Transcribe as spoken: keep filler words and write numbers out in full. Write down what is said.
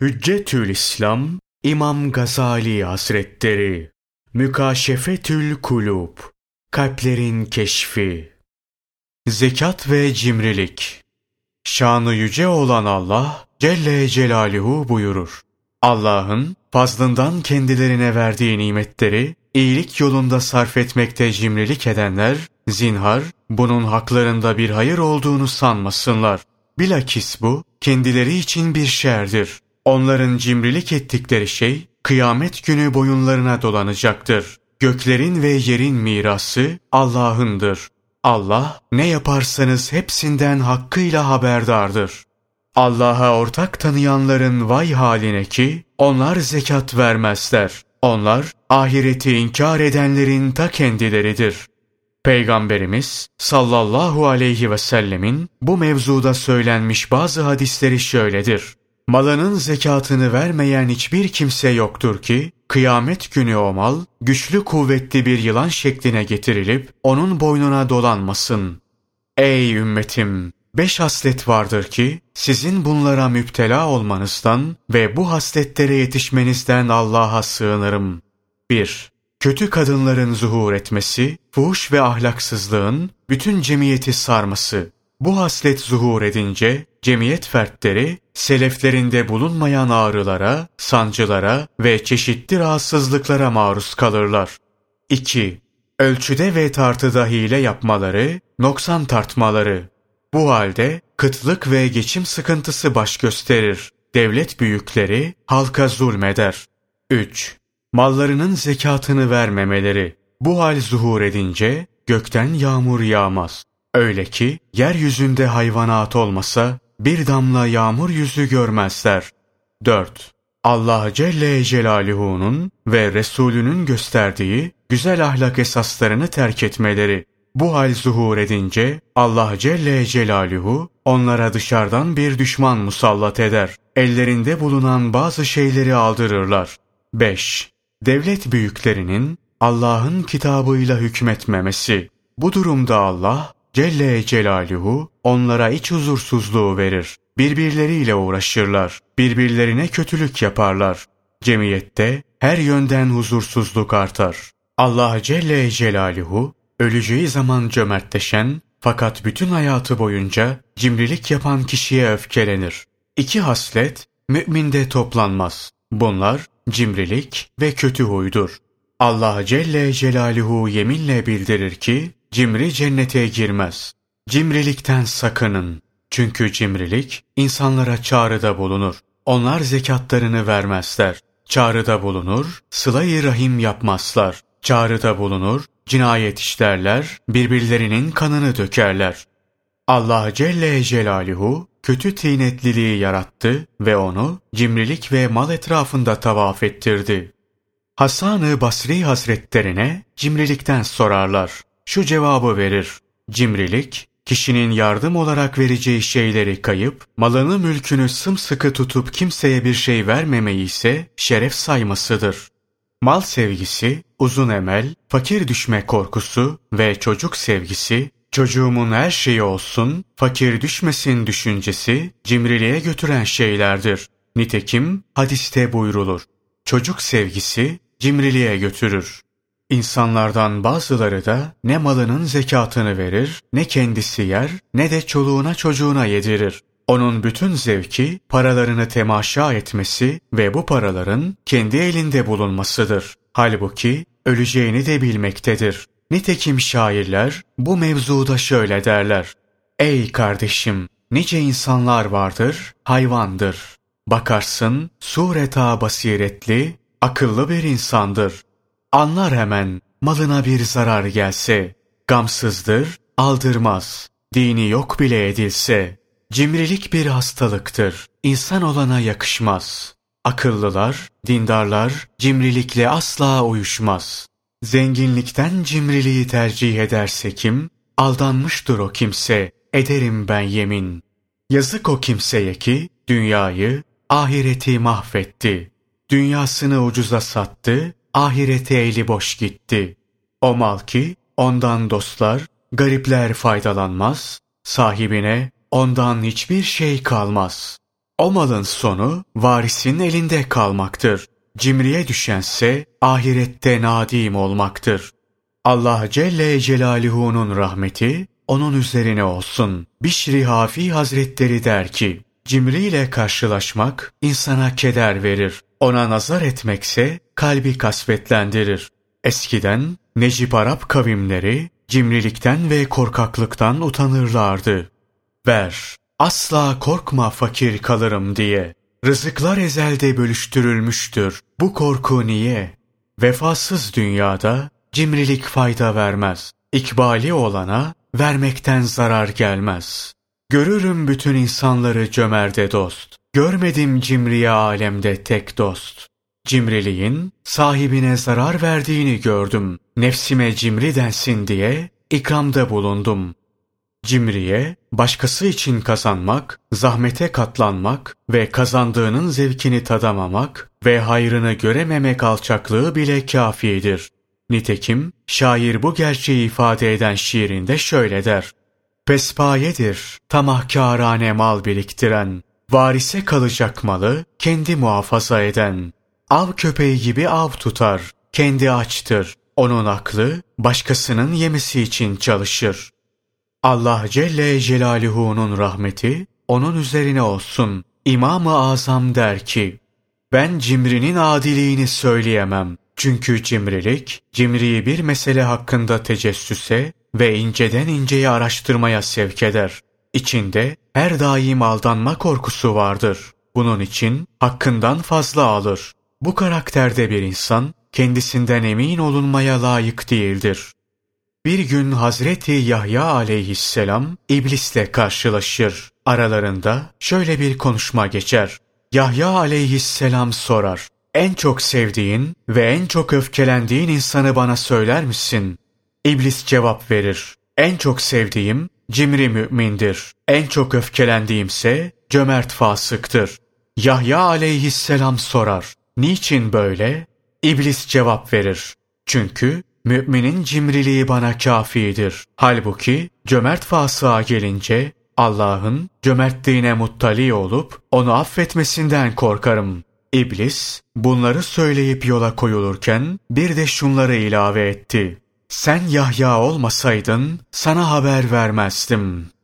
Hüccetül İslam, İmam Gazali Hazretleri. Mükâşefetül Kulûb, Kalplerin Keşfi. Zekat ve cimrilik. Şanı yüce olan Allah Celle Celaluhu buyurur: Allah'ın fazlından kendilerine verdiği nimetleri iyilik yolunda sarf etmekte cimrilik edenler zinhar bunun haklarında bir hayır olduğunu sanmasınlar. Bilakis bu kendileri için bir şerdir. Onların cimrilik ettikleri şey kıyamet günü boyunlarına dolanacaktır. Göklerin ve yerin mirası Allah'ındır. Allah ne yaparsanız hepsinden hakkıyla haberdardır. Allah'a ortak tanıyanların vay haline ki onlar zekat vermezler. Onlar ahireti inkar edenlerin ta kendileridir. Peygamberimiz sallallahu aleyhi ve sellemin bu mevzuda söylenmiş bazı hadisleri şöyledir: Malının zekatını vermeyen hiçbir kimse yoktur ki, kıyamet günü o mal, güçlü kuvvetli bir yılan şekline getirilip, onun boynuna dolanmasın. Ey ümmetim! Beş haslet vardır ki, sizin bunlara müptela olmanızdan ve bu hasletlere yetişmenizden Allah'a sığınırım. bir Kötü kadınların zuhur etmesi, fuhuş ve ahlaksızlığın bütün cemiyeti sarması. Bu haslet zuhur edince, cemiyet fertleri, seleflerinde bulunmayan ağrılara, sancılara ve çeşitli rahatsızlıklara maruz kalırlar. iki Ölçüde ve tartıda hile yapmaları, noksan tartmaları. Bu halde kıtlık ve geçim sıkıntısı baş gösterir. Devlet büyükleri halka zulmeder. üç Mallarının zekatını vermemeleri. Bu hal zuhur edince gökten yağmur yağmaz. Öyle ki yeryüzünde hayvanat olmasa bir damla yağmur yüzü görmezler. dört Allah Celle Celaluhu'nun ve Resulünün gösterdiği güzel ahlak esaslarını terk etmeleri. Bu hal zuhur edince Allah Celle Celaluhu onlara dışarıdan bir düşman musallat eder. Ellerinde bulunan bazı şeyleri aldırırlar. beş Devlet büyüklerinin Allah'ın kitabıyla hükmetmemesi. Bu durumda Allah Celle Celaluhu onlara iç huzursuzluğu verir. Birbirleriyle uğraşırlar. Birbirlerine kötülük yaparlar. Cemiyette her yönden huzursuzluk artar. Allah Celle Celaluhu öleceği zaman cömertleşen fakat bütün hayatı boyunca cimrilik yapan kişiye öfkelenir. İki haslet müminde toplanmaz. Bunlar cimrilik ve kötü huydur. Allah Celle Celaluhu yeminle bildirir ki cimri cennete girmez. Cimrilikten sakının. Çünkü cimrilik insanlara çağrıda bulunur. Onlar zekatlarını vermezler. Çağrıda bulunur, sıla-i rahim yapmazlar. Çağrıda bulunur, cinayet işlerler, birbirlerinin kanını dökerler. Allah Celle Celaluhu kötü tinetliliği yarattı ve onu cimrilik ve mal etrafında tavaf ettirdi. Hasan-ı Basri Hazretlerine cimrilikten sorarlar. Şu cevabı verir: Cimrilik, kişinin yardım olarak vereceği şeyleri kayıp, malını mülkünü sımsıkı tutup kimseye bir şey vermemeyi ise şeref saymasıdır. Mal sevgisi, uzun emel, fakir düşme korkusu ve çocuk sevgisi, çocuğumun her şeyi olsun, fakir düşmesin düşüncesi cimriliğe götüren şeylerdir. Nitekim hadiste buyrulur: Çocuk sevgisi cimriliğe götürür. İnsanlardan bazıları da ne malının zekatını verir, ne kendisi yer, ne de çoluğuna çocuğuna yedirir. Onun bütün zevki paralarını temaşa etmesi ve bu paraların kendi elinde bulunmasıdır. Halbuki öleceğini de bilmektedir. Nitekim şairler bu mevzuda şöyle derler: Ey kardeşim! Nice insanlar vardır, hayvandır. Bakarsın sureta basiretli, akıllı bir insandır. Anlar hemen malına bir zarar gelse, gamsızdır, aldırmaz, dini yok bile edilse. Cimrilik bir hastalıktır, insan olana yakışmaz. Akıllılar, dindarlar cimrilikle asla uyuşmaz. Zenginlikten cimriliği tercih ederse kim, aldanmıştır o kimse, ederim ben yemin. Yazık o kimseye ki dünyayı, ahireti mahvetti. Dünyasını ucuza sattı, ahirete eli boş gitti. O mal ki ondan dostlar, garipler faydalanmaz, sahibine ondan hiçbir şey kalmaz. O malın sonu varisinin elinde kalmaktır. Cimriye düşense ahirette nadim olmaktır. Allah Celle Celaluhu'nun rahmeti onun üzerine olsun. Bişri Hafî Hazretleri der ki, cimriyle karşılaşmak insana keder verir. Ona nazar etmekse kalbi kasvetlendirir. Eskiden Necip Arap kavimleri cimrilikten ve korkaklıktan utanırlardı. Ver, asla korkma fakir kalırım diye. Rızıklar ezelde bölüştürülmüştür. Bu korku niye? Vefasız dünyada cimrilik fayda vermez. İkbali olana vermekten zarar gelmez. Görürüm bütün insanları cömerde dost. Görmedim cimriye alemde tek dost. Cimriliğin sahibine zarar verdiğini gördüm. Nefsime cimri densin diye ikramda bulundum. Cimriye, başkası için kazanmak, zahmete katlanmak ve kazandığının zevkini tadamamak ve hayrını görememek alçaklığı bile kâfidir. Nitekim şair bu gerçeği ifade eden şiirinde şöyle der: pespayedir tamahkârâne mal biriktiren, varise kalacak malı kendi muhafaza eden. Av köpeği gibi av tutar, kendi açtır. Onun aklı başkasının yemesi için çalışır. Allah Celle Celaluhu'nun rahmeti onun üzerine olsun. İmam-ı Azam der ki, ben cimrinin adiliğini söyleyemem. Çünkü cimrilik, cimriyi bir mesele hakkında tecessüse ve inceden inceye araştırmaya sevk eder. İçinde her daim aldanma korkusu vardır. Bunun için hakkından fazla alır. Bu karakterde bir insan kendisinden emin olunmaya layık değildir. Bir gün Hazreti Yahya aleyhisselam iblisle karşılaşır. Aralarında şöyle bir konuşma geçer. Yahya aleyhisselam sorar: en çok sevdiğin ve en çok öfkelendiğin insanı bana söyler misin? İblis cevap verir: en çok sevdiğim cimri mümindir. En çok öfkelendiğimse cömert fasıktır. Yahya aleyhisselam sorar: niçin böyle? İblis cevap verir: çünkü müminin cimriliği bana kâfidir. Halbuki cömert fasığa gelince Allah'ın cömertliğine muttali olup onu affetmesinden korkarım. İblis bunları söyleyip yola koyulurken bir de şunları ilave etti: sen Yahya olmasaydın sana haber vermezdim.